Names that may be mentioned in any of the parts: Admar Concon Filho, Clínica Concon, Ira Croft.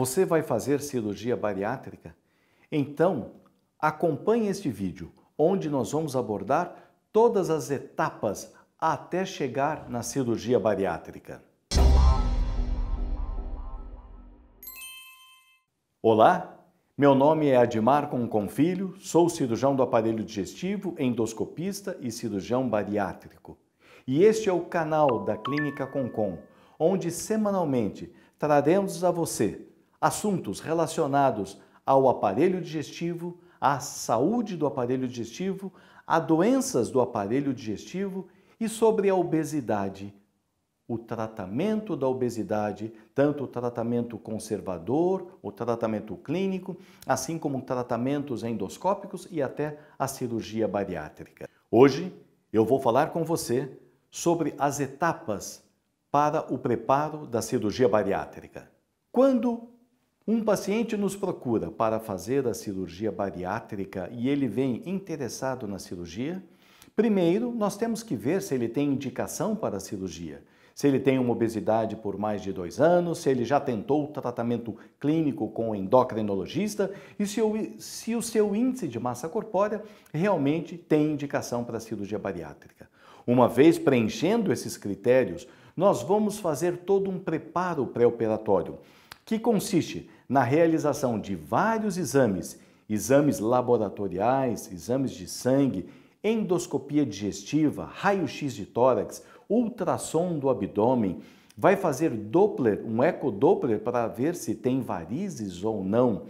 Você vai fazer cirurgia bariátrica? Então, acompanhe este vídeo, onde nós vamos abordar todas as etapas até chegar na cirurgia bariátrica. Olá, meu nome é Admar Concon Filho, sou cirurgião do aparelho digestivo, endoscopista e cirurgião bariátrico. E este é o canal da Clínica Concon, onde semanalmente traremos a você assuntos relacionados ao aparelho digestivo, à saúde do aparelho digestivo, a doenças do aparelho digestivo e sobre a obesidade, o tratamento da obesidade, tanto o tratamento conservador, o tratamento clínico, assim como tratamentos endoscópicos e até a cirurgia bariátrica. Hoje eu vou falar com você sobre as etapas para o preparo da cirurgia bariátrica. Quando um paciente nos procura para fazer a cirurgia bariátrica e ele vem interessado na cirurgia, primeiro nós temos que ver se ele tem indicação para a cirurgia, se ele tem uma obesidade por mais de 2 anos, se ele já tentou tratamento clínico com endocrinologista e se o seu índice de massa corpórea realmente tem indicação para a cirurgia bariátrica. Uma vez preenchendo esses critérios, nós vamos fazer todo um preparo pré-operatório, que consiste na realização de vários exames, exames laboratoriais, exames de sangue, endoscopia digestiva, raio-x de tórax, ultrassom do abdômen, vai fazer Doppler, um ecodoppler para ver se tem varizes ou não,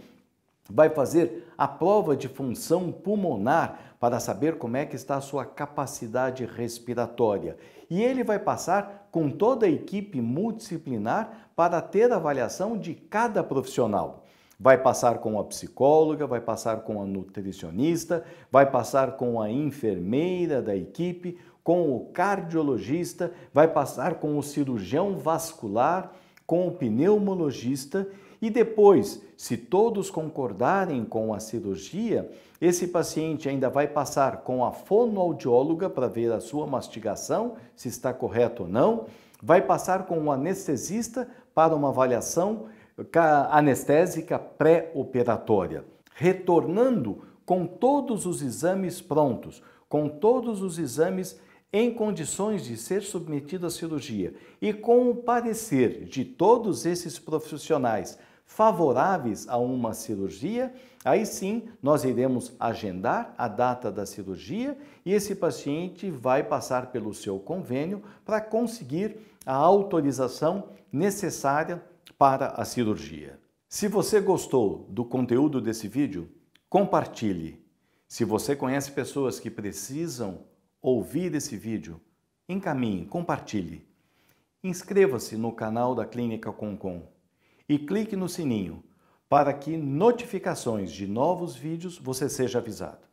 vai fazer a prova de função pulmonar para saber como é que está a sua capacidade respiratória. E ele vai passar com toda a equipe multidisciplinar para ter a avaliação de cada profissional. Vai passar com a psicóloga, vai passar com a nutricionista, vai passar com a enfermeira da equipe, com o cardiologista, vai passar com o cirurgião vascular, com o pneumologista. E depois, se todos concordarem com a cirurgia, esse paciente ainda vai passar com a fonoaudióloga para ver a sua mastigação, se está correto ou não, vai passar com o anestesista para uma avaliação anestésica pré-operatória, retornando com todos os exames prontos, com todos os exames em condições de ser submetido à cirurgia e com o parecer de todos esses profissionais favoráveis a uma cirurgia, aí sim nós iremos agendar a data da cirurgia e esse paciente vai passar pelo seu convênio para conseguir a autorização necessária para a cirurgia. Se você gostou do conteúdo desse vídeo, compartilhe. Se você conhece pessoas que precisam ouvir esse vídeo, encaminhe, compartilhe. Inscreva-se no canal da Clínica Concon e clique no sininho para que notificações de novos vídeos você seja avisado.